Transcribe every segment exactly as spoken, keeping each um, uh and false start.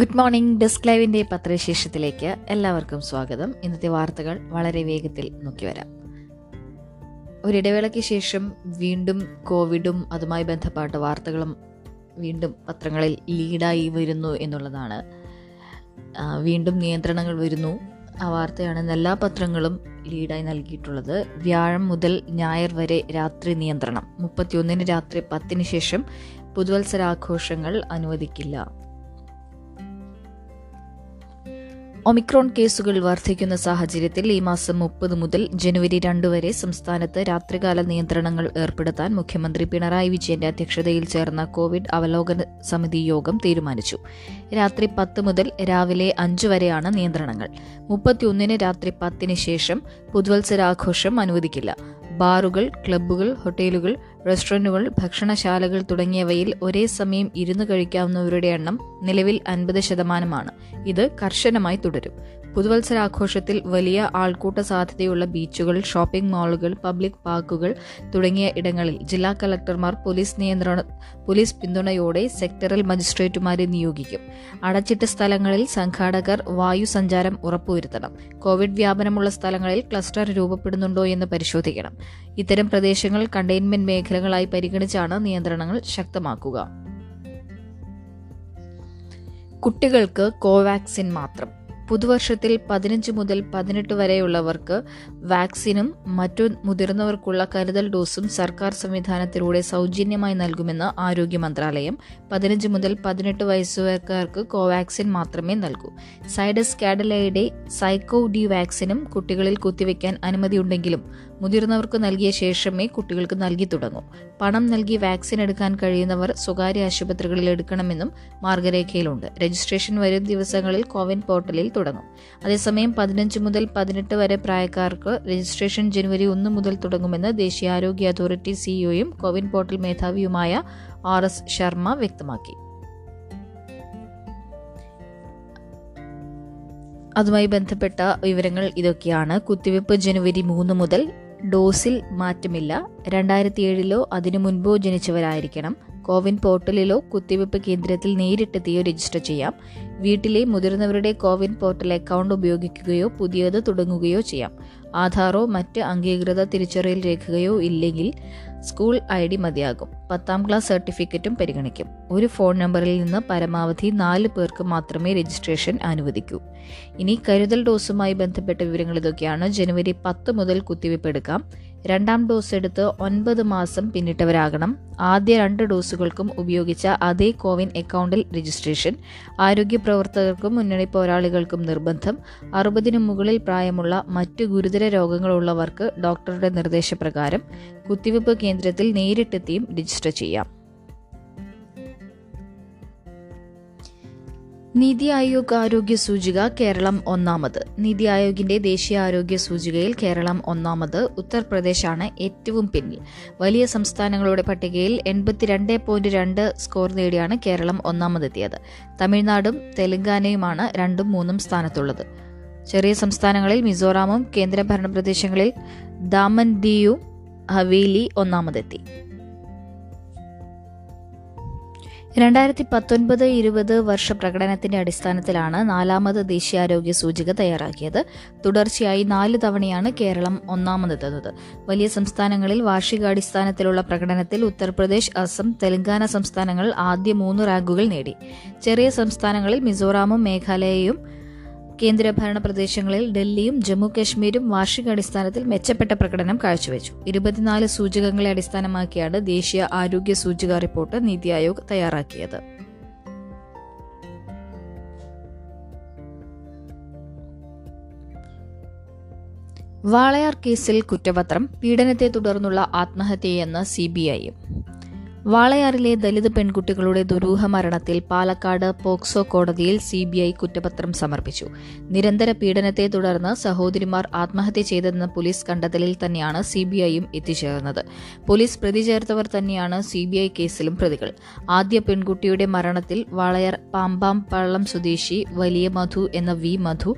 Good morning desk ലൈവിൻ്റെ പത്രവിശേഷത്തിലേക്ക് എല്ലാവർക്കും സ്വാഗതം. ഇന്നത്തെ വാർത്തകൾ വളരെ വേഗത്തിൽ നോക്കിവരാം. ഒരിടവേളയ്ക്ക് ശേഷം വീണ്ടും കോവിഡും അതുമായി ബന്ധപ്പെട്ട വാർത്തകളും വീണ്ടും പത്രങ്ങളിൽ ലീഡായി വരുന്നു എന്നുള്ളതാണ്. വീണ്ടും നിയന്ത്രണങ്ങൾ വരുന്നു, ആ വാർത്തയാണ് ഇന്ന് എല്ലാ പത്രങ്ങളും ലീഡായി നൽകിയിട്ടുള്ളത്. വ്യാഴം മുതൽ ഞായർ വരെ രാത്രി നിയന്ത്രണം. മുപ്പത്തിയൊന്നിന് രാത്രി പത്തിന് ശേഷം പുതുവത്സരാഘോഷങ്ങൾ അനുവദിക്കില്ല. ഒമിക്രോൺ കേസുകൾ വർദ്ധിക്കുന്ന സാഹചര്യത്തിൽ ഈ മാസം മുപ്പത് മുതൽ ജനുവരി രണ്ട് വരെ സംസ്ഥാനത്ത് രാത്രികാല നിയന്ത്രണങ്ങൾ ഏർപ്പെടുത്താൻ മുഖ്യമന്ത്രി പിണറായി വിജയന്റെ അധ്യക്ഷതയിൽ ചേർന്ന കോവിഡ് അവലോകന സമിതി യോഗം തീരുമാനിച്ചു. രാത്രി പത്ത് മുതൽ രാവിലെ അഞ്ച് വരെയാണ് നിയന്ത്രണങ്ങൾ. മുപ്പത്തിയൊന്നിന് രാത്രി പത്തിന് ശേഷം പുതുവത്സരാഘോഷം അനുവദിക്കില്ല. ബാറുകൾ, ക്ലബ്ബുകൾ, ഹോട്ടലുകൾ, റെസ്റ്റോറൻറ്റുകൾ, ഭക്ഷണശാലകൾ തുടങ്ങിയവയിൽ ഒരേ സമയം ഇരുന്ന് കഴിക്കാവുന്നവരുടെ എണ്ണം നിലവിൽ അൻപത് ശതമാനമാണ്. ഇത് കർശനമായി തുടരും. പുതുവത്സരാഘോഷത്തിൽ വലിയ ആൾക്കൂട്ട സാധ്യതയുള്ള ബീച്ചുകൾ, ഷോപ്പിംഗ് മാളുകൾ, പബ്ലിക് പാർക്കുകൾ തുടങ്ങിയ ഇടങ്ങളിൽ ജില്ലാ കളക്ടർമാർ പോലീസ് നിയന്ത്രണ പോലീസ് പിന്തുണയോടെ സെക്ടറൽ മജിസ്ട്രേറ്റുമാരെ നിയോഗിക്കും. അടച്ചിട്ട സ്ഥലങ്ങളിൽ സംഘാടകർ വായു സഞ്ചാരം ഉറപ്പുവരുത്തണം. കോവിഡ് വ്യാപനമുള്ള സ്ഥലങ്ങളിൽ ക്ലസ്റ്റർ രൂപപ്പെടുന്നുണ്ടോ എന്ന് പരിശോധിക്കണം. ഇത്തരം പ്രദേശങ്ങൾ കണ്ടെയ്ൻമെന്റ് മേഖലകളായി പരിഗണിച്ചാണ് നിയന്ത്രണങ്ങൾ ശക്തമാക്കുക. കുട്ടികൾക്ക് കോവാക്സിൻ മാത്രം. പുതുവർഷത്തിൽ പതിനഞ്ച് മുതൽ പതിനെട്ട് വരെയുള്ളവർക്ക് വാക്സിനും മറ്റു മുതിർന്നവർക്കുള്ള കരുതൽ ഡോസും സർക്കാർ സംവിധാനത്തിലൂടെ സൗജന്യമായി നൽകുമെന്ന് ആരോഗ്യ മന്ത്രാലയം. പതിനഞ്ച് മുതൽ പതിനെട്ട് വയസ്സുകാർക്ക് കോവാക്സിൻ മാത്രമേ നൽകൂ. സൈഡസ് കാഡലയുടെ സൈക്കോ ഡി വാക്സിനും കുട്ടികളിൽ കുത്തിവെക്കാൻ അനുമതിയുണ്ടെങ്കിലും മുതിർന്നവർക്ക് നൽകിയ ശേഷമേ കുട്ടികൾക്ക് നൽകി തുടങ്ങൂ. പണം നൽകി വാക്സിൻ എടുക്കാൻ കഴിയുന്നവർ സ്വകാര്യ ആശുപത്രികളിൽ എടുക്കണമെന്നും മാർഗരേഖയിലുണ്ട്. രജിസ്ട്രേഷൻ വരും ദിവസങ്ങളിൽ കോവിൻ പോർട്ടലിൽ തുടങ്ങും. അതേസമയം പതിനഞ്ച് മുതൽ പതിനെട്ട് വരെ പ്രായക്കാർക്ക് രജിസ്ട്രേഷൻ ജനുവരി ഒന്ന് മുതൽ തുടങ്ങുമെന്ന് ദേശീയ ആരോഗ്യ അതോറിറ്റി സിഇഒയും കോവിൻ പോർട്ടൽ മേധാവിയുമായ ആർ എസ് ശർമ്മ വ്യക്തമാക്കി. അതുമായി ബന്ധപ്പെട്ട വിവരങ്ങൾ ഇതൊക്കെയാണ്. കുത്തിവയ്പ്പ് ജനുവരി മൂന്ന് മുതൽ. ഡോസിൽ മാറ്റമില്ല. രണ്ടായിരത്തി ഏഴിലോ അതിനു മുൻപോ ജനിച്ചവരായിരിക്കണം. കോവിൻ പോർട്ടലിലോ കുത്തിവയ്പ്പ് കേന്ദ്രത്തിൽ നേരിട്ടെത്തിയോ രജിസ്റ്റർ ചെയ്യാം. വീട്ടിലെ മുതിർന്നവരുടെ കോവിൻ പോർട്ടൽ അക്കൗണ്ട് ഉപയോഗിക്കുകയോ പുതിയത് തുടങ്ങുകയോ ചെയ്യാം. ആധാറോ മറ്റ് അംഗീകൃത തിരിച്ചറിയൽ രേഖയോ ഇല്ലെങ്കിൽ സ്കൂൾ ഐ ഡി മതിയാകും. പത്താം ക്ലാസ് സർട്ടിഫിക്കറ്റും പരിഗണിക്കും. ഒരു ഫോൺ നമ്പറിൽ നിന്ന് പരമാവധി നാല് പേർക്ക് മാത്രമേ രജിസ്ട്രേഷൻ അനുവദിക്കൂ. ഇനി കരുതൽ ഡോസുമായി ബന്ധപ്പെട്ട വിവരങ്ങൾ ഇതൊക്കെയാണ്. ജനുവരി പത്ത് മുതൽ കുത്തിവയ്പ്പ് എടുക്കാം. രണ്ടാം ഡോസ് എടുത്ത് ഒൻപത് മാസം പിന്നിട്ടവരാകണം. ആദ്യ രണ്ട് ഡോസുകൾക്കും ഉപയോഗിച്ച അതേ കോവിൻ അക്കൗണ്ടിൽ രജിസ്ട്രേഷൻ. ആരോഗ്യ പ്രവർത്തകർക്കും മുന്നണി പോരാളികൾക്കും നിർബന്ധം. അറുപതിനു മുകളിൽ പ്രായമുള്ള മറ്റ് ഗുരുതര രോഗങ്ങളുള്ളവർക്ക് ഡോക്ടറുടെ നിർദ്ദേശപ്രകാരം കുത്തിവയ്പ്പ് കേന്ദ്രത്തിൽ നേരിട്ടെത്തിയും രജിസ്റ്റർ ചെയ്യാം. നീതി ആയോഗ് ആരോഗ്യ സൂചിക കേരളം ഒന്നാമത്. നീതി ആയോഗിന്റെ ദേശീയ ആരോഗ്യ സൂചികയിൽ കേരളം ഒന്നാമത്. ഉത്തർപ്രദേശാണ് ഏറ്റവും പിന്നിൽ. വലിയ സംസ്ഥാനങ്ങളുടെ പട്ടികയിൽ എൺപത്തിരണ്ട് പോയിന്റ് രണ്ട് സ്കോർ നേടിയാണ് കേരളം ഒന്നാമതെത്തിയത്. തമിഴ്നാടും തെലങ്കാനയുമാണ് രണ്ടും മൂന്നും സ്ഥാനത്തുള്ളത്. ചെറിയ സംസ്ഥാനങ്ങളിൽ മിസോറാമും കേന്ദ്രഭരണ പ്രദേശങ്ങളിൽ ദാമൻ ദിയും ഹവേലി ഒന്നാമതെത്തി. രണ്ടായിരത്തി പത്തൊൻപത് ഇരുപത് വർഷ പ്രകടനത്തിന്റെ അടിസ്ഥാനത്തിലാണ് നാലാമത് ദേശീയാരോഗ്യ സൂചിക തയ്യാറാക്കിയത്. തുടർച്ചയായി നാല് തവണയാണ് കേരളം ഒന്നാമതെത്തുന്നത്. വലിയ സംസ്ഥാനങ്ങളിൽ വാർഷികാടിസ്ഥാനത്തിലുള്ള പ്രകടനത്തിൽ ഉത്തർപ്രദേശ്, അസം, തെലങ്കാന സംസ്ഥാനങ്ങൾ ആദ്യ മൂന്ന് റാങ്കുകൾ നേടി. ചെറിയ സംസ്ഥാനങ്ങളിൽ മിസോറാമും മേഘാലയയും കേന്ദ്രഭരണ പ്രദേശങ്ങളിൽ ഡൽഹിയും ജമ്മു കാശ്മീരും വാർഷികാടിസ്ഥാനത്തിൽ മെച്ചപ്പെട്ട പ്രകടനം കാഴ്ചവെച്ചു. ഇരുപത്തിനാല് സൂചകങ്ങളെ അടിസ്ഥാനമാക്കിയാണ് ദേശീയ ആരോഗ്യ സൂചിക റിപ്പോർട്ട് നീതി ആയോഗ് തയ്യാറാക്കിയത്. വാളയാർ കേസിൽ കുറ്റപത്രം. പീഡനത്തെ തുടർന്നുള്ള ആത്മഹത്യയെന്ന് സി ബി ഐ. വാളയാറിലെ ദലിത് പെൺകുട്ടികളുടെ ദുരൂഹ മരണത്തിൽ പാലക്കാട് പോക്സോ കോടതിയിൽ സി ബി ഐ കുറ്റപത്രം സമർപ്പിച്ചു. നിരന്തര പീഡനത്തെ തുടർന്ന് സഹോദരിമാർ ആത്മഹത്യ ചെയ്തതെന്ന പോലീസ് കണ്ടെത്തലിൽ തന്നെയാണ് സി ബി ഐയും എത്തിച്ചേർന്നത്. പോലീസ് പ്രതി ചേർത്തവർ തന്നെയാണ് സി ബി ഐ കേസിലും പ്രതികൾ. ആദ്യ പെൺകുട്ടിയുടെ മരണത്തിൽ വാളയാർ പാമ്പാംപള്ളം സ്വദേശി വലിയ മധു എന്ന വി മധു,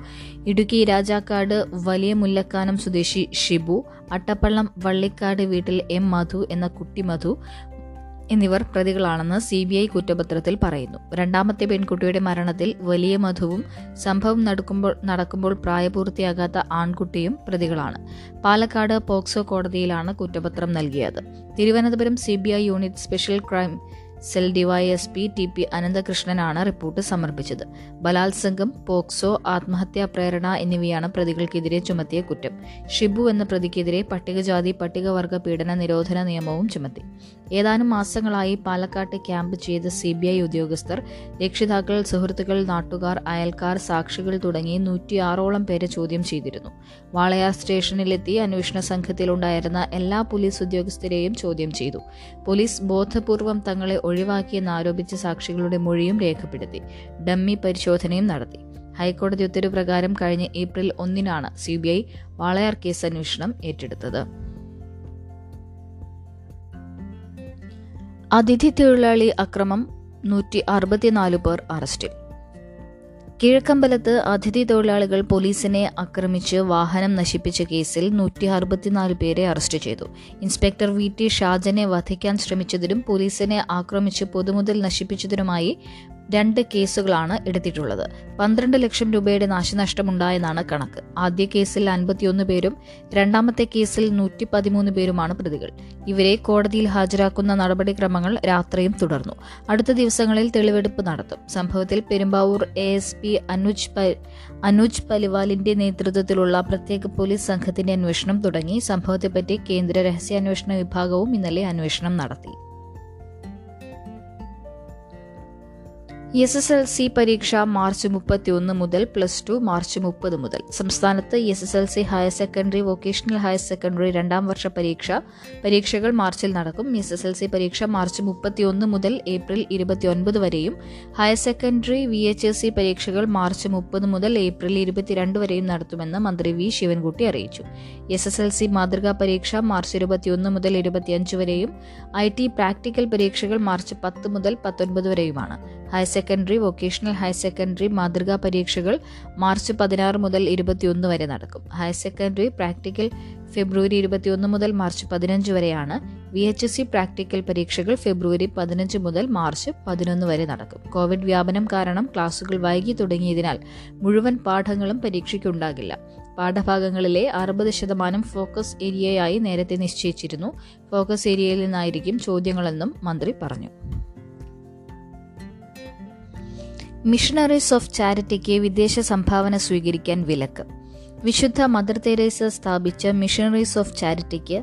ഇടുക്കി രാജാക്കാട് വലിയ മുല്ലക്കാനം സ്വദേശി ഷിബു, അട്ടപ്പള്ളം വള്ളിക്കാട് വീട്ടിൽ എം മധു എന്ന കുട്ടി മധു, എന്നിവർ പ്രതികളാണെന്ന് സി ബി ഐ കുറ്റപത്രത്തിൽ പറയുന്നു. രണ്ടാമത്തെ പെൺകുട്ടിയുടെ മരണത്തിൽ വലിയ മധുവും സംഭവം നടക്കുമ്പോൾ നടക്കുമ്പോൾ പ്രായപൂർത്തിയാകാത്ത ആൺകുട്ടിയും പ്രതികളാണ്. പാലക്കാട് പോക്സോ കോടതിയിലാണ് കുറ്റപത്രം നൽകിയത്. Thiruvananthapuram C B I unit special crime cell ഡിവൈഎസ് P T P അനന്തകൃഷ്ണനാണ് റിപ്പോർട്ട് സമർപ്പിച്ചത്. ബലാത്സംഗം, പോക്സോ, ആത്മഹത്യാ പ്രേരണ എന്നിവയാണ് പ്രതികൾക്കെതിരെ ചുമത്തിയ കുറ്റം. ഷിബു എന്ന പ്രതിക്കെതിരെ പട്ടികജാതി പട്ടികവർഗ പീഡന നിരോധന നിയമവും ചുമത്തി. ഏതാനും മാസങ്ങളായി പാലക്കാട്ട് ക്യാമ്പ് ചെയ്ത സി ബി ഐ ഉദ്യോഗസ്ഥർ രക്ഷിതാക്കൾ, സുഹൃത്തുക്കൾ, നാട്ടുകാർ, അയൽക്കാർ, സാക്ഷികൾ തുടങ്ങി നൂറ്റി ആറോളം പേരെ ചോദ്യം ചെയ്തിരുന്നു. വാളയാർ സ്റ്റേഷനിലെത്തി അന്വേഷണ സംഘത്തിലുണ്ടായിരുന്ന എല്ലാ പോലീസ് ഉദ്യോഗസ്ഥരെയും ചോദ്യം ചെയ്തു. പോലീസ് ബോധപൂർവം തങ്ങളെ ഒഴിവാക്കിയെന്നാരോപിച്ച് സാക്ഷികളുടെ മൊഴിയും രേഖപ്പെടുത്തി. ഡമ്മി പരിശോധനയും നടത്തി. ഹൈക്കോടതി ഉത്തരവ് പ്രകാരം കഴിഞ്ഞ ഏപ്രിൽ ഒന്നിനാണ് C B I Walayar case അന്വേഷണം ഏറ്റെടുത്തത്. അതിഥി തൊഴിലാളി അക്രമം നൂറ്റി അറുപത്തിനാല് പേർ അറസ്റ്റിൽ. കിഴക്കമ്പലത്ത് അതിഥി തൊഴിലാളികൾ പോലീസിനെ ആക്രമിച്ച് വാഹനം നശിപ്പിച്ച കേസിൽ നൂറ്റി അറുപത്തിനാല് പേരെ അറസ്റ്റ് ചെയ്തു. ഇൻസ്പെക്ടർ വി ടി ഷാജനെ വധിക്കാൻ ശ്രമിച്ചതിനും പോലീസിനെ ആക്രമിച്ച് പൊതുമുതൽ നശിപ്പിച്ചതിനുമായി രണ്ട് കേസുകളാണ് എടുത്തിട്ടുള്ളത്. പന്ത്രണ്ട് ലക്ഷം രൂപയുടെ നാശനഷ്ടമുണ്ടായെന്നാണ് കണക്ക്. ആദ്യ കേസിൽ അൻപത്തിയൊന്ന് പേരും രണ്ടാമത്തെ കേസിൽ നൂറ്റി പതിമൂന്ന് പേരുമാണ് പ്രതികൾ. ഇവരെ കോടതിയിൽ ഹാജരാക്കുന്ന നടപടിക്രമങ്ങൾ രാത്രിയും തുടർന്നു. അടുത്ത ദിവസങ്ങളിൽ തെളിവെടുപ്പ് നടത്തും. സംഭവത്തിൽ Perumbavoor A S P Anuj Anuj പലിവാലിന്റെ നേതൃത്വത്തിലുള്ള പ്രത്യേക പോലീസ് സംഘത്തിന്റെ അന്വേഷണം തുടങ്ങി. സംഭവത്തെപ്പറ്റി കേന്ദ്ര രഹസ്യാന്വേഷണ വിഭാഗവും ഇന്നലെ അന്വേഷണം നടത്തി. എസ് എസ് എൽ സി പരീക്ഷ മാർച്ച് മുപ്പത്തിയൊന്ന് മുതൽ, പ്ലസ് ടു മാർച്ച് മുപ്പത് മുതൽ. സംസ്ഥാനത്ത് S S L C, higher secondary, vocational higher secondary രണ്ടാം വർഷ പരീക്ഷ പരീക്ഷകൾ മാർച്ചിൽ നടക്കും. എസ് എസ് എൽ സി പരീക്ഷ മാർച്ച് മുപ്പത്തിയൊന്ന് മുതൽ ഏപ്രിൽ ഇരുപത്തിയൊൻപത് വരെയും higher secondary V H S C പരീക്ഷകൾ മാർച്ച് മുപ്പത് മുതൽ ഏപ്രിൽ ഇരുപത്തിരണ്ട് വരെയും നടത്തുമെന്ന് മന്ത്രി വി ശിവൻകുട്ടി അറിയിച്ചു. എസ് എസ് എൽ സി മാതൃകാ പരീക്ഷ മാർച്ച് ഇരുപത്തിയൊന്ന് മുതൽ ഇരുപത്തിയഞ്ച് വരെയും ഐ ടി പ്രാക്ടിക്കൽ പരീക്ഷകൾ മാർച്ച് പത്ത് മുതൽ പത്തൊൻപത് വരെയുമാണ്. Higher secondary, vocational higher secondary മാതൃകാ പരീക്ഷകൾ മാർച്ച് പതിനാറ് മുതൽ ഇരുപത്തിയൊന്ന് വരെ നടക്കും. ഹയർ സെക്കൻഡറി പ്രാക്ടിക്കൽ ഫെബ്രുവരി ഇരുപത്തിയൊന്ന് മുതൽ മാർച്ച് പതിനഞ്ച് വരെയാണ്. V H S C practical പരീക്ഷകൾ ഫെബ്രുവരി പതിനഞ്ച് മുതൽ മാർച്ച് പതിനൊന്ന് വരെ നടക്കും. കോവിഡ് വ്യാപനം കാരണം ക്ലാസുകൾ വൈകി തുടങ്ങിയതിനാൽ മുഴുവൻ പാഠങ്ങളും പരീക്ഷയ്ക്കുണ്ടാകില്ല. പാഠഭാഗങ്ങളിലെ അറുപത് ശതമാനം ഫോക്കസ് ഏരിയയായി നേരത്തെ നിശ്ചയിച്ചിരുന്നു. ഫോക്കസ് ഏരിയയിൽ നിന്നായിരിക്കും ചോദ്യങ്ങളെന്നും മന്ത്രി പറഞ്ഞു. മിഷണറീസ് ഓഫ് ചാരിറ്റിക്ക് വിദേശ സംഭാവന സ്വീകരിക്കാൻ വിലക്ക്. വിശുദ്ധ മദർ തെരേസ സ്ഥാപിച്ച മിഷണറീസ് ഓഫ് ചാരിറ്റിക്ക്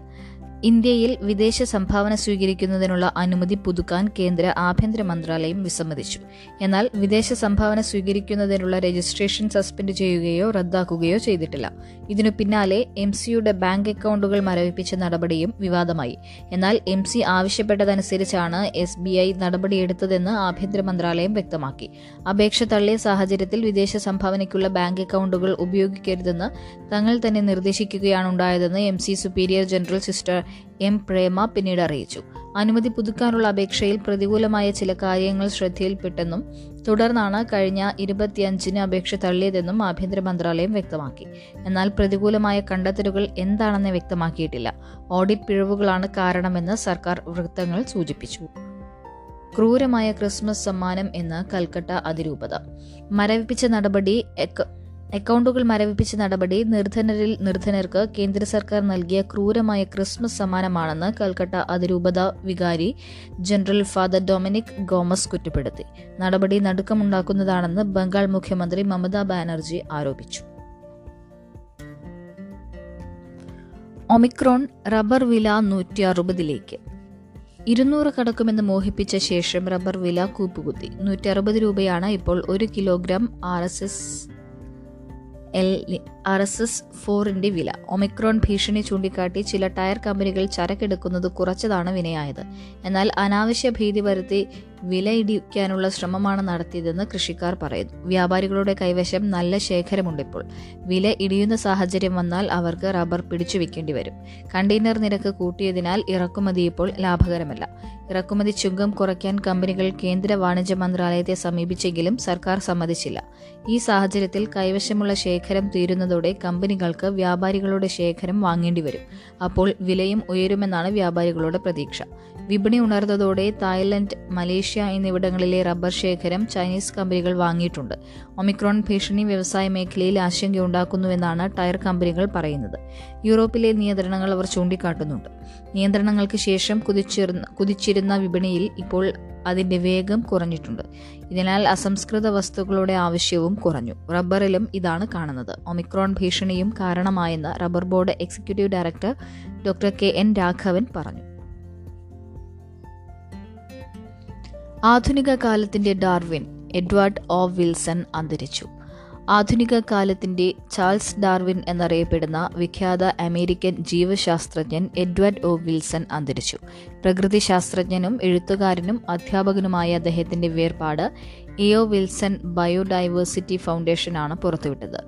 ഇന്ത്യയിൽ വിദേശ സംഭാവന സ്വീകരിക്കുന്നതിനുള്ള അനുമതി പുതുക്കാൻ കേന്ദ്ര ആഭ്യന്തര മന്ത്രാലയം വിസമ്മതിച്ചു. എന്നാൽ വിദേശ സംഭാവന സ്വീകരിക്കുന്നതിനുള്ള രജിസ്ട്രേഷൻ സസ്പെൻഡ് ചെയ്യുകയോ റദ്ദാക്കുകയോ ചെയ്തിട്ടില്ല. ഇതിനു പിന്നാലെ എം സിയുടെ ബാങ്ക് അക്കൗണ്ടുകൾ മരവിപ്പിച്ച നടപടിയും വിവാദമായി. എന്നാൽ എം സി ആവശ്യപ്പെട്ടതനുസരിച്ചാണ് എസ് ബി ഐ നടപടിയെടുത്തതെന്ന് ആഭ്യന്തര മന്ത്രാലയം വ്യക്തമാക്കി. അപേക്ഷ തള്ളിയ സാഹചര്യത്തിൽ വിദേശ സംഭാവനയ്ക്കുള്ള ബാങ്ക് അക്കൗണ്ടുകൾ ഉപയോഗിക്കരുതെന്ന് തങ്ങൾ തന്നെ നിർദ്ദേശിക്കുകയാണ് ഉണ്ടായതെന്ന് M C superior general sister M Prema പിന്നീട് അറിയിച്ചു. അനുമതി പുതുക്കാനുള്ള അപേക്ഷയിൽ പ്രതികൂലമായ ചില കാര്യങ്ങൾ ശ്രദ്ധയിൽപ്പെട്ടെന്നും തുടർന്നാണ് കഴിഞ്ഞ ഇരുപത്തിയഞ്ചിന് അപേക്ഷ തള്ളിയതെന്നും ആഭ്യന്തര മന്ത്രാലയം വ്യക്തമാക്കി. എന്നാൽ പ്രതികൂലമായ കണ്ടെത്തലുകൾ എന്താണെന്ന് വ്യക്തമാക്കിയിട്ടില്ല. ഓഡിറ്റ് പിഴവുകളാണ് കാരണമെന്ന് സർക്കാർ വൃത്തങ്ങൾ സൂചിപ്പിച്ചു. ക്രൂരമായ ക്രിസ്മസ് സമ്മാനം എന്ന് കൽക്കട്ട അതിരൂപത. മരവിപ്പിച്ച നടപടി അക്കൗണ്ടുകൾ മരവിപ്പിച്ച നടപടി നിർധനരിൽ നിർധനർക്ക് കേന്ദ്ര സർക്കാർ നൽകിയ ക്രൂരമായ ക്രിസ്മസ് സമ്മാനമാണെന്ന് കൽക്കട്ട അതിരൂപത വികാരി ജനറൽ ഫാദർ ഡൊമിനിക് ഗോമസ് കുറ്റപ്പെടുത്തി. നടപടി നടുക്കമുണ്ടാക്കുന്നതാണെന്ന് ബംഗാൾ മുഖ്യമന്ത്രി മമതാ ബാനർജി ആരോപിച്ചു. ഒമിക്രോൺ റബ്ബർ വില നൂറ്റി അറുപതിലേക്ക്. ഇരുന്നൂറ് കടക്കുമെന്ന് മോഹിപ്പിച്ച ശേഷം റബ്ബർ വില കൂപ്പുകുത്തി. നൂറ്റി അറുപത് രൂപയാണ് ഇപ്പോൾ ഒരു kilogram R S S L R S S ഫോറിന്റെ വില. ഒമിക്രോൺ ഭീഷണി ചൂണ്ടിക്കാട്ടി ചില ടയർ കമ്പനികൾ ചരക്കെടുക്കുന്നത് കുറച്ചതാണ് വിനയായത്. എന്നാൽ അനാവശ്യ ഭീതി വരുത്തി വില ഇടിക്കാനുള്ള ശ്രമമാണ് നടത്തിയതെന്ന് കൃഷിക്കാർ പറയുന്നു. വ്യാപാരികളുടെ കൈവശം നല്ല ശേഖരമുണ്ടിപ്പോൾ. വില ഇടിയുന്ന സാഹചര്യം വന്നാൽ അവർക്ക് റബ്ബർ പിടിച്ചു വെക്കേണ്ടി വരും. കണ്ടെയ്നർ നിരക്ക് കൂട്ടിയതിനാൽ ഇറക്കുമതി ഇപ്പോൾ ലാഭകരമല്ല. ഇറക്കുമതി ചുങ്കം കുറയ്ക്കാൻ കമ്പനികൾ കേന്ദ്ര വാണിജ്യ മന്ത്രാലയത്തെ സമീപിച്ചെങ്കിലും സർക്കാർ സമ്മതിച്ചില്ല. ഈ സാഹചര്യത്തിൽ കൈവശമുള്ള ശേഖരം തീരുന്നതോടെ കമ്പനികൾക്ക് വ്യാപാരികളുടെ ശേഖരം വാങ്ങേണ്ടി വരും. അപ്പോൾ വിലയും ഉയരുമെന്നാണ് വ്യാപാരികളുടെ പ്രതീക്ഷ. വിപണി ഉണർന്നതോടെ തായ്ലൻഡ്, മലേഷ്യ എന്നിവിടങ്ങളിലെ റബ്ബർ ശേഖരം ചൈനീസ് കമ്പനികൾ വാങ്ങിയിട്ടുണ്ട്. ഒമിക്രോൺ ഭീഷണി വ്യവസായ മേഖലയിൽ ആശങ്കയുണ്ടാക്കുന്നുവെന്നാണ് ടയർ കമ്പനികൾ പറയുന്നത്. യൂറോപ്പിലെ നിയന്ത്രണങ്ങൾ അവർ ചൂണ്ടിക്കാട്ടുന്നുണ്ട്. നിയന്ത്രണങ്ങൾക്ക് ശേഷം കുതിച്ചിരുന്ന കുതിച്ചിരുന്ന വിപണിയിൽ ഇപ്പോൾ അതിൻ്റെ വേഗം കുറഞ്ഞിട്ടുണ്ട്. ഇതിനാൽ അസംസ്കൃത വസ്തുക്കളുടെ ആവശ്യവും കുറഞ്ഞു. റബ്ബറിലും ഇതാണ് കാണുന്നത്. ഒമിക്രോൺ ഭീഷണിയും കാരണമായെന്ന് rubber board executive director doctor K N Raghavan പറഞ്ഞു. ആധുനിക കാലത്തിൻ്റെ ഡാർവിൻ എഡ്വേർഡ് ഒ വിൽസൺ അന്തരിച്ചു. ആധുനിക കാലത്തിൻ്റെ ചാൾസ് ഡാർവിൻ എന്നറിയപ്പെടുന്ന വിഖ്യാത അമേരിക്കൻ ജീവശാസ്ത്രജ്ഞൻ എഡ്വേർഡ് ഒ വിൽസൺ അന്തരിച്ചു. പ്രകൃതിശാസ്ത്രജ്ഞനും എഴുത്തുകാരനും അധ്യാപകനുമായ അദ്ദേഹത്തിൻ്റെ വേർപാട് എ ഒ വിൽസൺ ബയോഡൈവേഴ്സിറ്റി ഫൗണ്ടേഷനാണ് പുറത്തുവിട്ടത്.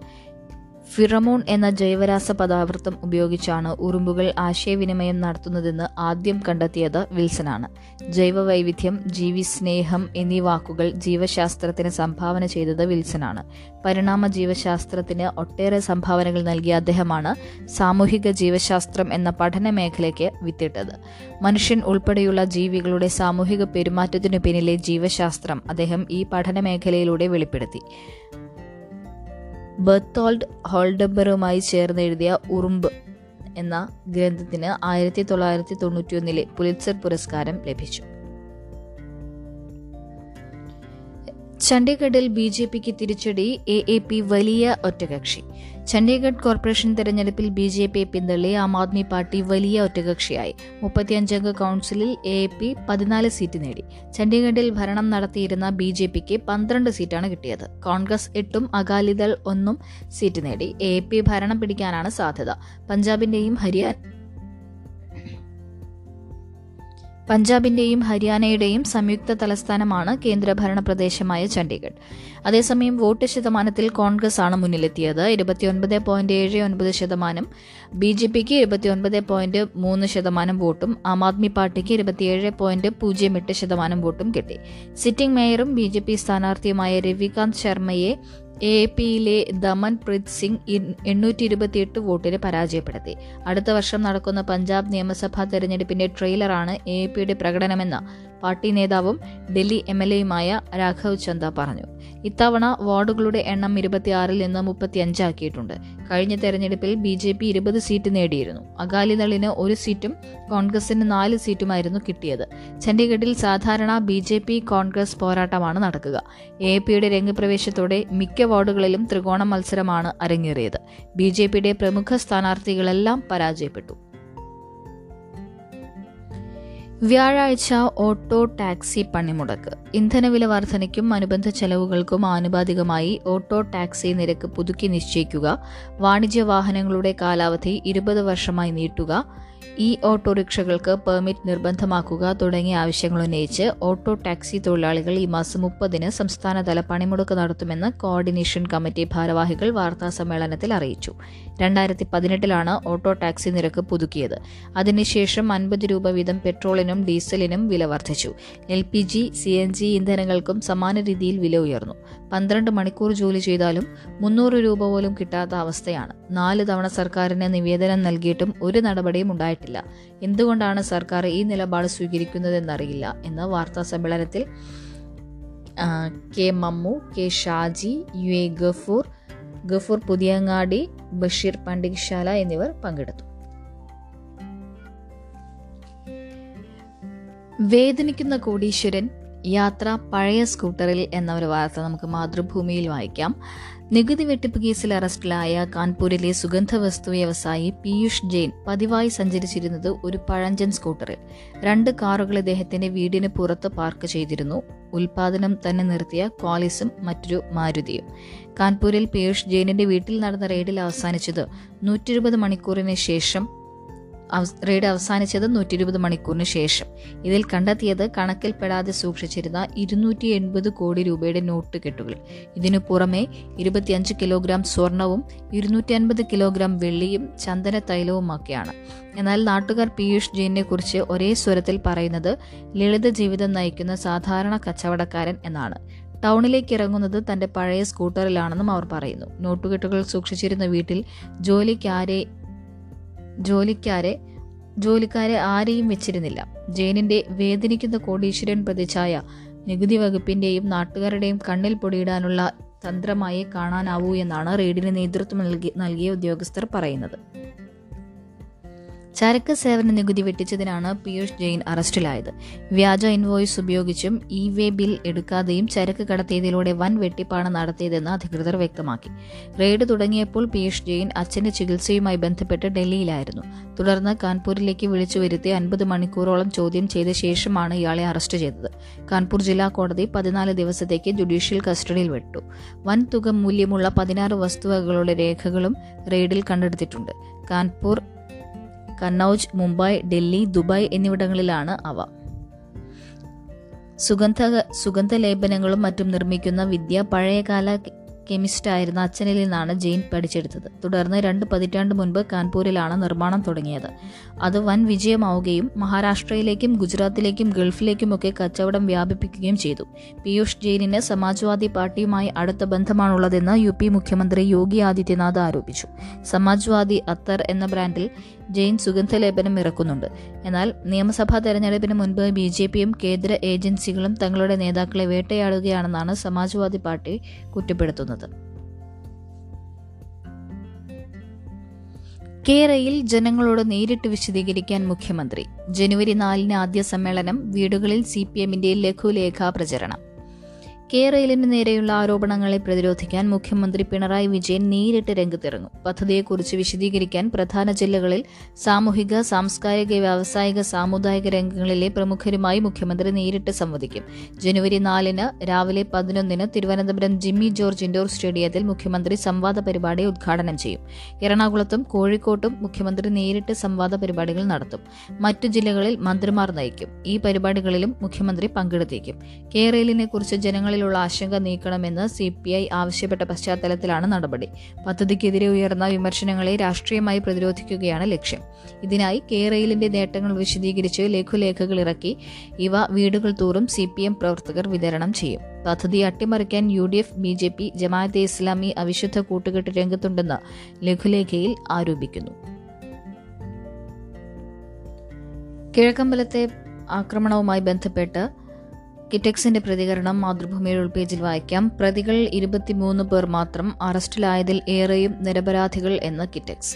ഫിറമോൺ എന്ന ജൈവരാസ പദാർത്ഥം ഉപയോഗിച്ചാണ് ഉറുമ്പുകൾ ആശയവിനിമയം നടത്തുന്നതെന്ന് ആദ്യം കണ്ടെത്തിയത് വിൽസനാണ്. ജൈവവൈവിധ്യം, ജീവിസ്നേഹം എന്നീ വാക്കുകൾ ജീവശാസ്ത്രത്തിന് സംഭാവന ചെയ്തത് വിൽസനാണ്. പരിണാമ ജീവശാസ്ത്രത്തിന് ഒട്ടേറെ സംഭാവനകൾ നൽകിയ അദ്ദേഹമാണ് സാമൂഹിക ജീവശാസ്ത്രം എന്ന പഠന മേഖലയ്ക്ക് വിത്തിട്ടത്. മനുഷ്യൻ ഉൾപ്പെടെയുള്ള ജീവികളുടെ സാമൂഹിക പെരുമാറ്റത്തിനു പിന്നിലെ ജീവശാസ്ത്രം അദ്ദേഹം ഈ പഠന മേഖലയിലൂടെ വെളിപ്പെടുത്തി. ബെർത്തോൾഡ് ഹോൾഡബറുമായി ചേർന്ന് എഴുതിയ ഉറുമ്പ് എന്ന ഗ്രന്ഥത്തിന് ആയിരത്തി തൊള്ളായിരത്തി തൊണ്ണൂറ്റി ഒന്നിലെ പുലിറ്റ്സർ പുരസ്കാരം ലഭിച്ചു. ചണ്ഡീഗഡിൽ ബി ജെ പിക്ക് തിരിച്ചടി, എ എ പി വലിയ ഒറ്റകക്ഷി. ചണ്ഡീഗഡ് കോർപ്പറേഷൻ തെരഞ്ഞെടുപ്പിൽ ബി ജെ പിയെ പിന്തള്ളി ആം ആദ്മി പാർട്ടി വലിയ ഒറ്റകക്ഷിയായി. മുപ്പത്തിയഞ്ചംഗ കൗൺസിലിൽ എ എ പി പതിനാല് സീറ്റ് നേടി. ചണ്ഡീഗഡിൽ ഭരണം നടത്തിയിരുന്ന ബി ജെ പിക്ക് പന്ത്രണ്ട് സീറ്റാണ് കിട്ടിയത്. കോൺഗ്രസ് എട്ടും അകാലിദൾ ഒന്നും സീറ്റ് നേടി. എ എ പി ഭരണം പിടിക്കാനാണ് സാധ്യത. പഞ്ചാബിന്റെയും ഹരിയാന പഞ്ചാബിന്റെയും ഹരിയാനയുടെയും സംയുക്ത തലസ്ഥാനമാണ് കേന്ദ്രഭരണ പ്രദേശമായ ചണ്ഡീഗഡ്. അതേസമയം വോട്ട് ശതമാനത്തിൽ കോൺഗ്രസ് ആണ് മുന്നിലെത്തിയത്, ഇരുപത്തിയൊൻപത് പോയിന്റ് ഏഴ് ഒൻപത് ശതമാനം. ബി ജെ പിക്ക് ഇരുപത്തിയൊൻപത് പോയിന്റ് മൂന്ന് ശതമാനം വോട്ടും ആം ആദ്മി പാർട്ടിക്ക് ഇരുപത്തിയേഴ് പോയിന്റ് പൂജ്യം എട്ട് ശതമാനം വോട്ടും കിട്ടി. സിറ്റിംഗ് മേയറും ബി ജെ പി സ്ഥാനാർത്ഥിയുമായ രവികാന്ത് ശർമ്മയെ എ എ പിയിലെ ദമൻ പ്രീത് സിംഗ് എണ്ണൂറ്റി ഇരുപത്തിയെട്ട് വോട്ടിന് പരാജയപ്പെടുത്തി. അടുത്ത വർഷം നടക്കുന്ന പഞ്ചാബ് നിയമസഭാ തെരഞ്ഞെടുപ്പിന്റെ ട്രെയിലറാണ് എ എ പിയുടെ പ്രകടനമെന്ന് പാർട്ടി നേതാവും ഡൽഹി എം എൽ എയുമായ രാഘവ് ചന്ദ പറഞ്ഞു. ഇത്തവണ വാർഡുകളുടെ എണ്ണം ഇരുപത്തിയാറിൽ നിന്ന് മുപ്പത്തിയഞ്ചാക്കിയിട്ടുണ്ട്. കഴിഞ്ഞ തെരഞ്ഞെടുപ്പിൽ ബി ജെ പി ഇരുപത് സീറ്റ് നേടിയിരുന്നു. അകാലിദളിന് ഒരു സീറ്റും കോൺഗ്രസിന് നാല് സീറ്റുമായിരുന്നു കിട്ടിയത്. ചണ്ഡീഗഡിൽ സാധാരണ ബി ജെ പി കോൺഗ്രസ് പോരാട്ടമാണ് നടക്കുക. എ എ പിയുടെ രംഗപ്രവേശത്തോടെ മിക്ക വാർഡുകളിലും ത്രികോണ മത്സരമാണ് അരങ്ങേറിയത്. ബി ജെ പിയുടെ പ്രമുഖ സ്ഥാനാർത്ഥികളെല്ലാം പരാജയപ്പെട്ടു. വ്യാഴാഴ്ച ഓട്ടോ ടാക്സി പണിമുടക്ക്. ഇന്ധനവില വർധനയ്ക്കും അനുബന്ധ ചെലവുകൾക്കും ആനുപാതികമായി ഓട്ടോ ടാക്സി നിരക്ക് പുതുക്കി നിശ്ചയിക്കുക, വാണിജ്യ വാഹനങ്ങളുടെ കാലാവധി ഇരുപത് വർഷമായി നീട്ടുക, ഇ ഓട്ടോറിക്ഷകൾക്ക് പെർമിറ്റ് നിർബന്ധമാക്കുക തുടങ്ങിയ ആവശ്യങ്ങൾ ഉന്നയിച്ച് ഓട്ടോ ടാക്സി തൊഴിലാളികൾ ഈ മാസം മുപ്പതിന് സംസ്ഥാനതല പണിമുടക്ക് നടത്തുമെന്ന് കോർഡിനേഷൻ കമ്മിറ്റി ഭാരവാഹികൾ വാർത്താസമ്മേളനത്തിൽ അറിയിച്ചു. രണ്ടായിരത്തി പതിനെട്ടിലാണ് ഓട്ടോ ടാക്സി നിരക്ക് പുതുക്കിയത്. അതിനുശേഷം അൻപത് രൂപ വീതം പെട്രോളിനും ഡീസലിനും വില വർദ്ധിച്ചു. L P G, C N G ഇന്ധനങ്ങൾക്കും സമാന രീതിയിൽ വില ഉയർന്നു. പന്ത്രണ്ട് മണിക്കൂർ ജോലി ചെയ്താലും മുന്നൂറ് രൂപ പോലും കിട്ടാത്ത അവസ്ഥയാണ്. നാല് തവണ സർക്കാരിന് നിവേദനം നൽകിയിട്ടും ഒരു നടപടിയും ഉണ്ടായിട്ടില്ല. എന്തുകൊണ്ടാണ് സർക്കാർ ഈ നിലപാട് സ്വീകരിക്കുന്നതെന്നറിയില്ല എന്ന് വാർത്താ സമ്മേളനത്തിൽ K Mammu, K Shaji, U A Gafoor Gafoor Puthiyangadi, Basheer Pandikasala എന്നിവർ പങ്കെടുത്തു. വേദനിക്കുന്ന കോടീശ്വരൻ യാത്ര പഴയ സ്കൂട്ടറിൽ എന്ന ഒരു വാർത്ത നമുക്ക് മാതൃഭൂമിയിൽ വായിക്കാം. നികുതി വെട്ടിപ്പ് കേസിൽ അറസ്റ്റിലായ കാൺപൂരിലെ സുഗന്ധവസ്തു വ്യവസായി പീയൂഷ് ജെയിൻ പതിവായി സഞ്ചരിച്ചിരുന്നത് ഒരു പഴഞ്ചൻ സ്കൂട്ടറിൽ. രണ്ട് കാറുകൾ ഇദ്ദേഹത്തിന്റെ വീടിന് പുറത്ത് പാർക്ക് ചെയ്തിരുന്നു. ഉൽപാദനം തന്നെ നിർത്തിയ കോളിസും മറ്റൊരു മാരുതിയും. കാൺപൂരിൽ പീയൂഷ് ജെയിനിന്റെ വീട്ടിൽ നടന്ന റെയ്ഡിൽ അവസാനിച്ചത് നൂറ്റി ഇരുപത് മണിക്കൂറിന് ശേഷം റെയ്ഡ് അവസാനിച്ചത് നൂറ്റി ഇരുപത് മണിക്കൂറിന് ശേഷം. ഇതിൽ കണ്ടെത്തിയത് കണക്കിൽപ്പെടാതെ സൂക്ഷിച്ചിരുന്ന ഇരുന്നൂറ്റി എൺപത് കോടി രൂപയുടെ നോട്ട് കെട്ടുകൾ. ഇതിനു പുറമെ ഇരുപത്തിയഞ്ച് കിലോഗ്രാം സ്വർണവും ഇരുന്നൂറ്റി അൻപത് കിലോഗ്രാം വെള്ളിയും ചന്ദന തൈലവുമൊക്കെയാണ്. എന്നാൽ നാട്ടുകാർ പീയൂഷ് ജെയിനെ കുറിച്ച് ഒരേ സ്വരത്തിൽ പറയുന്നത് ലളിത ജീവിതം നയിക്കുന്ന സാധാരണ കച്ചവടക്കാരൻ എന്നാണ്. ടൗണിലേക്ക് ഇറങ്ങുന്നത് തന്റെ പഴയ സ്കൂട്ടറിലാണെന്നും അവർ പറയുന്നു. നോട്ടുകെട്ടുകൾ സൂക്ഷിച്ചിരുന്ന വീട്ടിൽ ജോലിക്കാരെ ജോലിക്കാരെ ജോലിക്കാരെ ആരെയും വെച്ചിരുന്നില്ല. ജെയിനിന്റെ വേദനിക്കുന്ന കോടീശ്വരൻ പ്രതിച്ഛായ നികുതി വകുപ്പിന്റെയും നാട്ടുകാരുടെയും കണ്ണിൽ പൊടിയിടാനുള്ള തന്ത്രമായി കാണാനാവൂ എന്നാണ് റെയ്ഡിന് നേതൃത്വം നൽകി നൽകിയ ഉദ്യോഗസ്ഥർ പറയുന്നത്. ചരക്ക് സേവന നികുതി വെട്ടിച്ചതിനാണ് പീയൂഷ് ജെയിൻ അറസ്റ്റിലായത്. വ്യാജ ഇൻവോയ്സ് ഉപയോഗിച്ചും ഇ വേ ബിൽ എടുക്കാതെയും ചരക്ക് കടത്തിയതിലൂടെ വൻ വെട്ടിപ്പാണ് നടത്തിയതെന്ന് അധികൃതർ വ്യക്തമാക്കി. റെയ്ഡ് തുടങ്ങിയപ്പോൾ പീയൂഷ് ജെയിൻ അച്ഛന്റെ ചികിത്സയുമായി ബന്ധപ്പെട്ട് ഡൽഹിയിലായിരുന്നു. തുടർന്ന് കാൺപൂരിലേക്ക് വിളിച്ചു വരുത്തി അൻപത് മണിക്കൂറോളം ചോദ്യം ചെയ്ത ശേഷമാണ് ഇയാളെ അറസ്റ്റ് ചെയ്തത്. കാൺപൂർ ജില്ലാ കോടതി പതിനാല് ദിവസത്തേക്ക് ജുഡീഷ്യൽ കസ്റ്റഡിയിൽ വിട്ടു. വൻ തുക മൂല്യമുള്ള പതിനാറ് വസ്തുവകകളുടെ രേഖകളും റെയ്ഡിൽ കണ്ടെടുത്തിട്ടുണ്ട്. കാൺപൂർ, കന്നൌജ്, മുംബൈ, ഡൽഹി, ദുബായ് എന്നിവിടങ്ങളിലാണ് അവ. സുഗന്ധ സുഗന്ധലേപനങ്ങളും മറ്റും നിർമ്മിക്കുന്ന വിദ്യ പഴയകാല കെമിസ്റ്റായിരുന്ന അച്ഛനിൽ നിന്നാണ് ജെയിൻ പഠിച്ചെടുത്തത്. തുടർന്ന് രണ്ട് പതിറ്റാണ്ട് മുൻപ് കാൺപൂരിലാണ് നിർമ്മാണം തുടങ്ങിയത്. അത് വൻ വിജയമാവുകയും മഹാരാഷ്ട്രയിലേക്കും ഗുജറാത്തിലേക്കും ഗൾഫിലേക്കുമൊക്കെ കച്ചവടം വ്യാപിപ്പിക്കുകയും ചെയ്തു. പീയൂഷ് ജെയിനിന് സമാജ്വാദി പാർട്ടിയുമായി അടുത്ത ബന്ധമാണുള്ളതെന്ന് യു പി മുഖ്യമന്ത്രി യോഗി ആദിത്യനാഥ് ആരോപിച്ചു. സമാജ്വാദി അത്തർ എന്ന ബ്രാൻഡിൽ ജെയിൻ സുഗന്ധലേപനം ഇറക്കുന്നുണ്ട്. എന്നാൽ നിയമസഭാ തെരഞ്ഞെടുപ്പിന് മുൻപ് ബി ജെ പിയും കേന്ദ്ര ഏജൻസികളും തങ്ങളുടെ നേതാക്കളെ വേട്ടയാടുകയാണെന്നാണ് സമാജ്വാദി പാർട്ടി കുറ്റപ്പെടുത്തുന്നത്. കേരളയിൽ ജനങ്ങളോട് നേരിട്ട് വിശദീകരിക്കാൻ മുഖ്യമന്ത്രി. ജനുവരി നാലിന് ആദ്യ സമ്മേളനം. വീടുകളിൽ സി പി എമ്മിന്റെ ലഘുലേഖാ പ്രചരണം. കേരളത്തിന് നേരെയുള്ള ആരോപണങ്ങളെ പ്രതിരോധിക്കാൻ മുഖ്യമന്ത്രി പിണറായി വിജയൻ നേരിട്ട് രംഗത്തിറങ്ങും. പദ്ധതിയെക്കുറിച്ച് വിശദീകരിക്കാൻ പ്രധാന ജില്ലകളിൽ സാമൂഹിക, സാംസ്കാരിക, വ്യാവസായിക, സാമുദായിക രംഗങ്ങളിലെ പ്രമുഖരുമായി മുഖ്യമന്ത്രി നേരിട്ട് സംവദിക്കും. ജനുവരി നാലിന് രാവിലെ പതിനൊന്നിന് തിരുവനന്തപുരം ജിമ്മി ജോർജ് ഇൻഡോർ സ്റ്റേഡിയത്തിൽ മുഖ്യമന്ത്രി സംവാദ പരിപാടി ഉദ്ഘാടനം ചെയ്യും. എറണാകുളത്തും കോഴിക്കോട്ടും മുഖ്യമന്ത്രി നേരിട്ട് സംവാദ പരിപാടികൾ നടത്തും. മറ്റു ജില്ലകളിൽ മന്ത്രിമാർ നയിക്കും. ഈ പരിപാടികളിലും മുഖ്യമന്ത്രി പങ്കെടുത്തേക്കും. കേരളത്തിനെ കുറിച്ച് ജനങ്ങൾ ുള്ള ആശങ്ക നീക്കണമെന്ന് സി പി ഐ ആവശ്യപ്പെട്ട പശ്ചാത്തലത്തിലാണ് നടപടി. പദ്ധതിക്കെതിരെ ഉയർന്ന വിമർശനങ്ങളെ രാഷ്ട്രീയമായി പ്രതിരോധിക്കുകയാണ് ലക്ഷ്യം. ഇതിനായി കേരളത്തിന്റെ നേട്ടങ്ങൾ വിശദീകരിച്ച് ലഘുലേഖകൾ ഇറക്കി ഇവ വീടുകൾ തോറും സി പി എം പ്രവർത്തകർ വിതരണം ചെയ്യും. പദ്ധതി അട്ടിമറിക്കാൻ U D F, B J P, Jamaat-e Islami അവിശുദ്ധ കൂട്ടുകെട്ട് രംഗത്തുണ്ടെന്ന് ലഘുലേഖയിൽ ആരോപിക്കുന്നു. കിഴക്കമ്പലത്തെ ആക്രമണവുമായി ബന്ധപ്പെട്ട് കിറ്റക്സിന്റെ പ്രതികരണം മാതൃഭൂമിയുടെ ഉൾപേജിൽ വായിക്കാം. പ്രതികൾ ഇരുപത്തിമൂന്ന് പേർ മാത്രം, അറസ്റ്റിലായതിൽ ഏറെയും നിരപരാധികൾ എന്ന് കിറ്റക്സ്.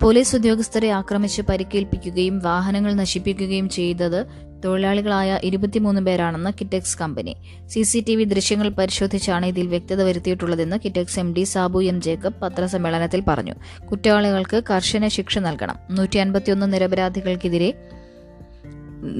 പോലീസ് ഉദ്യോഗസ്ഥരെ ആക്രമിച്ച് പരിക്കേൽപ്പിക്കുകയും വാഹനങ്ങൾ നശിപ്പിക്കുകയും ചെയ്തത് തൊഴിലാളികളായ ഇരുപത്തിമൂന്ന് പേരാണെന്ന് Kitex company. C C T V ദൃശ്യങ്ങൾ പരിശോധിച്ചാണ് ഇതിൽ വ്യക്തത വരുത്തിയിട്ടുള്ളതെന്ന് Kitex M D Sabu M Jacob പത്രസമ്മേളനത്തിൽ പറഞ്ഞു. കുറ്റവാളികൾക്ക് കർശന ശിക്ഷ നൽകണം. നൂറ്റി അൻപത്തിയൊന്ന് നിരപരാധികൾക്കെതിരെ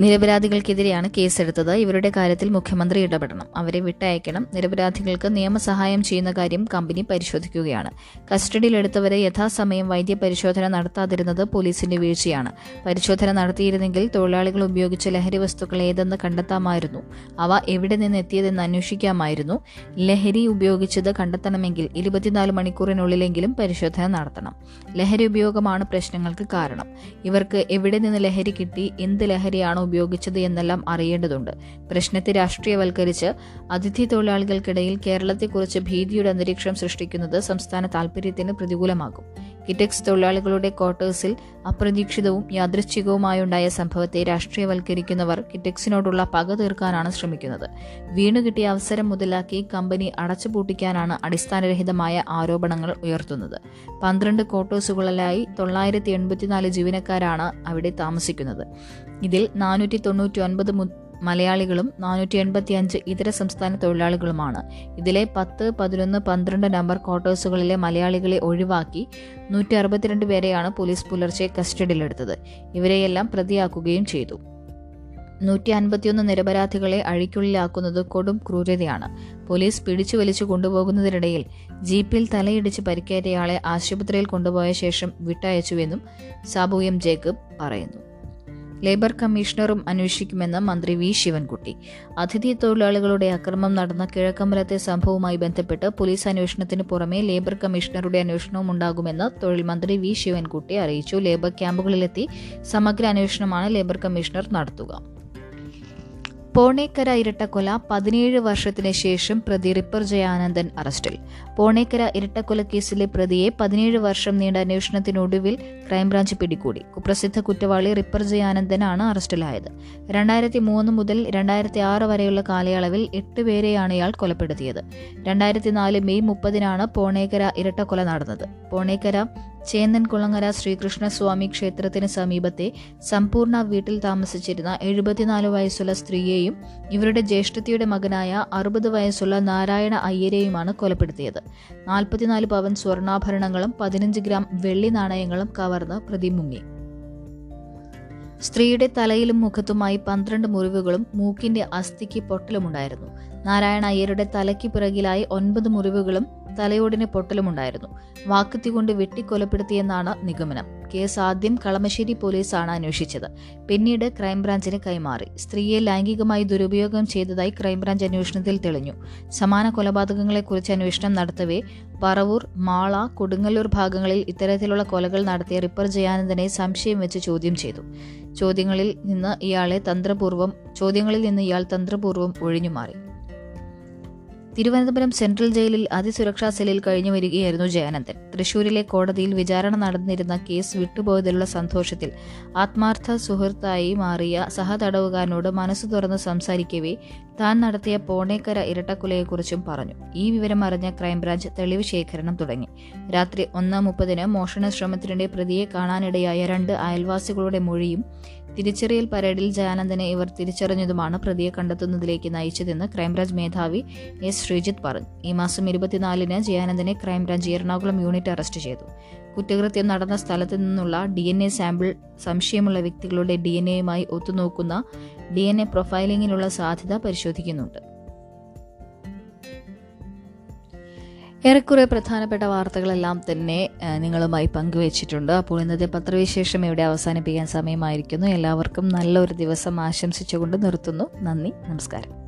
നിരപരാധികൾക്കെതിരെയാണ് കേസെടുത്തത്. ഇവരുടെ കാര്യത്തിൽ മുഖ്യമന്ത്രി ഇടപെടണം, അവരെ വിട്ടയക്കണം. നിരപരാധികൾക്ക് നിയമസഹായം ചെയ്യുന്ന കാര്യം കമ്പനി പരിശോധിക്കുകയാണ്. കസ്റ്റഡിയിലെടുത്തവരെ യഥാസമയം വൈദ്യപരിശോധന നടത്താതിരുന്നത് പോലീസിന്റെ വീഴ്ചയാണ്. പരിശോധന നടത്തിയിരുന്നെങ്കിൽ തൊഴിലാളികൾ ഉപയോഗിച്ച ലഹരി വസ്തുക്കൾ ഏതെന്ന് കണ്ടെത്താമായിരുന്നു. അവ എവിടെ നിന്ന് എത്തിയതെന്ന് അന്വേഷിക്കാമായിരുന്നു. ലഹരി ഉപയോഗിച്ചത് കണ്ടെത്തണമെങ്കിൽ ഇരുപത്തിനാല് മണിക്കൂറിനുള്ളിലെങ്കിലും പരിശോധന നടത്തണം. ലഹരി ഉപയോഗമാണ് പ്രശ്നങ്ങൾക്ക് കാരണം. ഇവർക്ക് എവിടെ നിന്ന് ലഹരി കിട്ടി, എന്ത് ലഹരിയാണ് ഉപയോഗിച്ചത് എന്നെല്ലാം അറിയേണ്ടതുണ്ട്. പ്രശ്നത്തെ രാഷ്ട്രീയവൽക്കരിച്ച് അതിഥി തൊഴിലാളികൾക്കിടയിൽ കേരളത്തെക്കുറിച്ച് ഭീതിയുടെ അന്തരീക്ഷം സൃഷ്ടിക്കുന്നത് സംസ്ഥാന താൽപര്യത്തിന് പ്രതികൂലമാകും. കിറ്റക്സ് തൊഴിലാളികളുടെ ക്വാർട്ടേഴ്സിൽ അപ്രതീക്ഷിതവും യാദൃശ്ചികവുമായുണ്ടായ സംഭവത്തെ രാഷ്ട്രീയവൽക്കരിക്കുന്നവർ കിറ്റക്സിനോടുള്ള പക തീർക്കാനാണ് ശ്രമിക്കുന്നത്. വീണുകിട്ടിയ അവസരം മുതലാക്കി കമ്പനി അടച്ചുപൂട്ടിക്കാനാണ് അടിസ്ഥാനരഹിതമായ ആരോപണങ്ങൾ ഉയർത്തുന്നത്. പന്ത്രണ്ട് ക്വാർട്ടേഴ്സുകളിലായി തൊള്ളായിരത്തി എൺപത്തിനാല് ജീവനക്കാരാണ് അവിടെ താമസിക്കുന്നത്. ഇതിൽ നാനൂറ്റി തൊണ്ണൂറ്റി ഒൻപത് മലയാളികളും നാനൂറ്റി എൺപത്തി അഞ്ച് ഇതര സംസ്ഥാന തൊഴിലാളികളുമാണ്. ഇതിലെ പത്ത്, പതിനൊന്ന്, പന്ത്രണ്ട് നമ്പർ ക്വാർട്ടേഴ്സുകളിലെ മലയാളികളെ ഒഴിവാക്കി നൂറ്റി അറുപത്തിരണ്ട് പേരെയാണ് പോലീസ് പുലർച്ചെ കസ്റ്റഡിയിലെടുത്തത്. ഇവരെയെല്ലാം പ്രതിയാക്കുകയും ചെയ്തു. നൂറ്റി അൻപത്തിയൊന്ന് നിരപരാധികളെ അഴിക്കുള്ളിലാക്കുന്നത് കൊടും ക്രൂരതയാണ്. പോലീസ് പിടിച്ചു വലിച്ചു കൊണ്ടുപോകുന്നതിനിടയിൽ ജീപ്പിൽ തലയിടിച്ച് പരിക്കേറ്റയാളെ ആശുപത്രിയിൽ കൊണ്ടുപോയ ശേഷം വിട്ടയച്ചുവെന്നും സാബു എം ജേക്കബ് പറയുന്നു. ലേബർ കമ്മീഷണറും അന്വേഷിക്കുമെന്ന് മന്ത്രി വി ശിവൻകുട്ടി. അതിഥി തൊഴിലാളികളുടെ അക്രമം നടന്ന കിഴക്കമ്പലത്തെ സംഭവവുമായി ബന്ധപ്പെട്ട് പോലീസ് അന്വേഷണത്തിന് പുറമെ ലേബർ കമ്മീഷണറുടെ അന്വേഷണവും ഉണ്ടാകുമെന്ന് തൊഴിൽ മന്ത്രി വി ശിവൻകുട്ടി അറിയിച്ചു. ലേബർ ക്യാമ്പുകളിലെത്തി സമഗ്ര അന്വേഷണമാണ് ലേബർ കമ്മീഷണർ നടത്തുക. പോണേക്കര ഇരട്ടക്കൊല പതിനേഴ് വർഷത്തിന് ശേഷം പ്രതി റിപ്പർ ജയാനന്ദൻ അറസ്റ്റിൽ. പോണേക്കര ഇരട്ടക്കൊലക്കേസിലെ പ്രതിയെ പതിനേഴ് വർഷം നീണ്ട അന്വേഷണത്തിനൊടുവിൽ ക്രൈംബ്രാഞ്ച് പിടികൂടി. കുപ്രസിദ്ധ കുറ്റവാളി റിപ്പർ ജയാനന്ദനാണ് അറസ്റ്റിലായത്. രണ്ടായിരത്തി മൂന്ന് മുതൽ രണ്ടായിരത്തി ആറ് വരെയുള്ള കാലയളവിൽ എട്ട് പേരെയാണ് ഇയാൾ കൊലപ്പെടുത്തിയത്. രണ്ടായിരത്തി നാല് മെയ് മുപ്പതിനാണ് പോണേക്കര ഇരട്ടക്കൊല നടന്നത്. പോണേക്കര ചേന്നൻകുളങ്ങര ശ്രീകൃഷ്ണസ്വാമി ക്ഷേത്രത്തിന് സമീപത്തെ സമ്പൂർണ്ണ വീട്ടിൽ താമസിച്ചിരുന്ന എഴുപത്തിനാല് വയസ്സുള്ള സ്ത്രീയെയും ഇവരുടെ ജ്യേഷ്ഠത്തിയുടെ മകനായ അറുപത് വയസ്സുള്ള നാരായണ അയ്യരെയുമാണ് കൊലപ്പെടുത്തിയത്. നാൽപ്പത്തിനാല് പവൻ സ്വർണ്ണാഭരണങ്ങളും പതിനഞ്ച് ഗ്രാം വെള്ളി നാണയങ്ങളും കവർന്ന് പ്രതി മുങ്ങി. സ്ത്രീയുടെ തലയിലും മുഖത്തുമായി പന്ത്രണ്ട് മുറിവുകളും മൂക്കിന്റെ അസ്ഥിക്ക് പൊട്ടലുമുണ്ടായിരുന്നു. നാരായണ അയ്യരുടെ തലയ്ക്ക് പിറകിലായി ഒൻപത് മുറിവുകളും തലയോടിന് പൊട്ടലുമുണ്ടായിരുന്നു. വാക്കത്തികൊണ്ട് വെട്ടിക്കൊലപ്പെടുത്തിയെന്നാണ് നിഗമനം. കേസ് ആദ്യം കളമശ്ശേരി പോലീസാണ് അന്വേഷിച്ചത്. പിന്നീട് ക്രൈംബ്രാഞ്ചിന് കൈമാറി. സ്ത്രീയെ ലൈംഗികമായി ദുരുപയോഗം ചെയ്തതായി ക്രൈംബ്രാഞ്ച് അന്വേഷണത്തിൽ തെളിഞ്ഞു. സമാന കൊലപാതകങ്ങളെക്കുറിച്ച് അന്വേഷണം നടത്തവേ പറവൂർ, മാള, കൊടുങ്ങല്ലൂർ ഭാഗങ്ങളിൽ ഇത്തരത്തിലുള്ള കൊലകൾ നടത്തിയ റിപ്പർ ജയാനന്ദനെ സംശയം വെച്ച് ചോദ്യം ചെയ്തു. ചോദ്യങ്ങളിൽ നിന്ന് ഇയാളെ തന്ത്രപൂർവ്വം ചോദ്യങ്ങളിൽ നിന്ന് ഇയാൾ തന്ത്രപൂർവ്വം ഒഴിഞ്ഞുമാറി. തിരുവനന്തപുരം സെൻട്രൽ ജയിലിൽ അതിസുരക്ഷാ സെല്ലിൽ കഴിഞ്ഞു വരികയായിരുന്നു ജയാനന്ദൻ. തൃശൂരിലെ കോടതിയിൽ വിചാരണ നടന്നിരുന്ന കേസ് വിട്ടുപോയതിലുള്ള സന്തോഷത്തിൽ ആത്മാർത്ഥ സുഹൃത്തായി മാറിയ സഹതടവുകാരനോട് മനസ്സു തുറന്ന് സംസാരിക്കവേ താൻ നടത്തിയ പോണേക്കര ഇരട്ടക്കൊലയെക്കുറിച്ചും പറഞ്ഞു. ഈ വിവരം അറിഞ്ഞ ക്രൈംബ്രാഞ്ച് തെളിവ് ശേഖരണം തുടങ്ങി. രാത്രി ഒന്ന് മുപ്പതിന് മോഷണ ശ്രമത്തിനിടെ പ്രതിയെ കാണാനിടയായ രണ്ട് അയൽവാസികളുടെ മൊഴിയും തിരിച്ചറിയൽ പരേഡിൽ ജയാനന്ദനെ ഇവർ തിരിച്ചറിഞ്ഞതുമാണ് പ്രതിയെ കണ്ടെത്തുന്നതിലേക്ക് നയിച്ചതെന്ന് ക്രൈംബ്രാഞ്ച് മേധാവി എസ് ശ്രീജിത്ത് പറഞ്ഞു. ഈ മാസം ഇരുപത്തിനാലിന് ജയാനന്ദനെ ക്രൈംബ്രാഞ്ച് എറണാകുളം യൂണിറ്റ് അറസ്റ്റ് ചെയ്തു. കുറ്റകൃത്യം നടന്ന സ്ഥലത്തു നിന്നുള്ള ഡി എൻ എ സാമ്പിൾ സംശയമുള്ള വ്യക്തികളുടെ ഡി എൻ എയുമായി ഒത്തുനോക്കുന്ന ഡി എൻ എ പ്രൊഫൈലിങ്ങിനുള്ള സാധ്യത പരിശോധിക്കുന്നുണ്ട്. ഏറെക്കുറെ പ്രധാനപ്പെട്ട വാർത്തകളെല്ലാം തന്നെ നിങ്ങളുമായി പങ്കുവച്ചിട്ടുണ്ട്. അപ്പോൾ ഇന്നത്തെ പത്രവിശേഷം ഇവിടെ അവസാനിപ്പിക്കാൻ സമയമായിരിക്കുന്നു. എല്ലാവർക്കും നല്ലൊരു ദിവസം ആശംസിച്ചുകൊണ്ട് നിർത്തുന്നു. നന്ദി, നമസ്കാരം.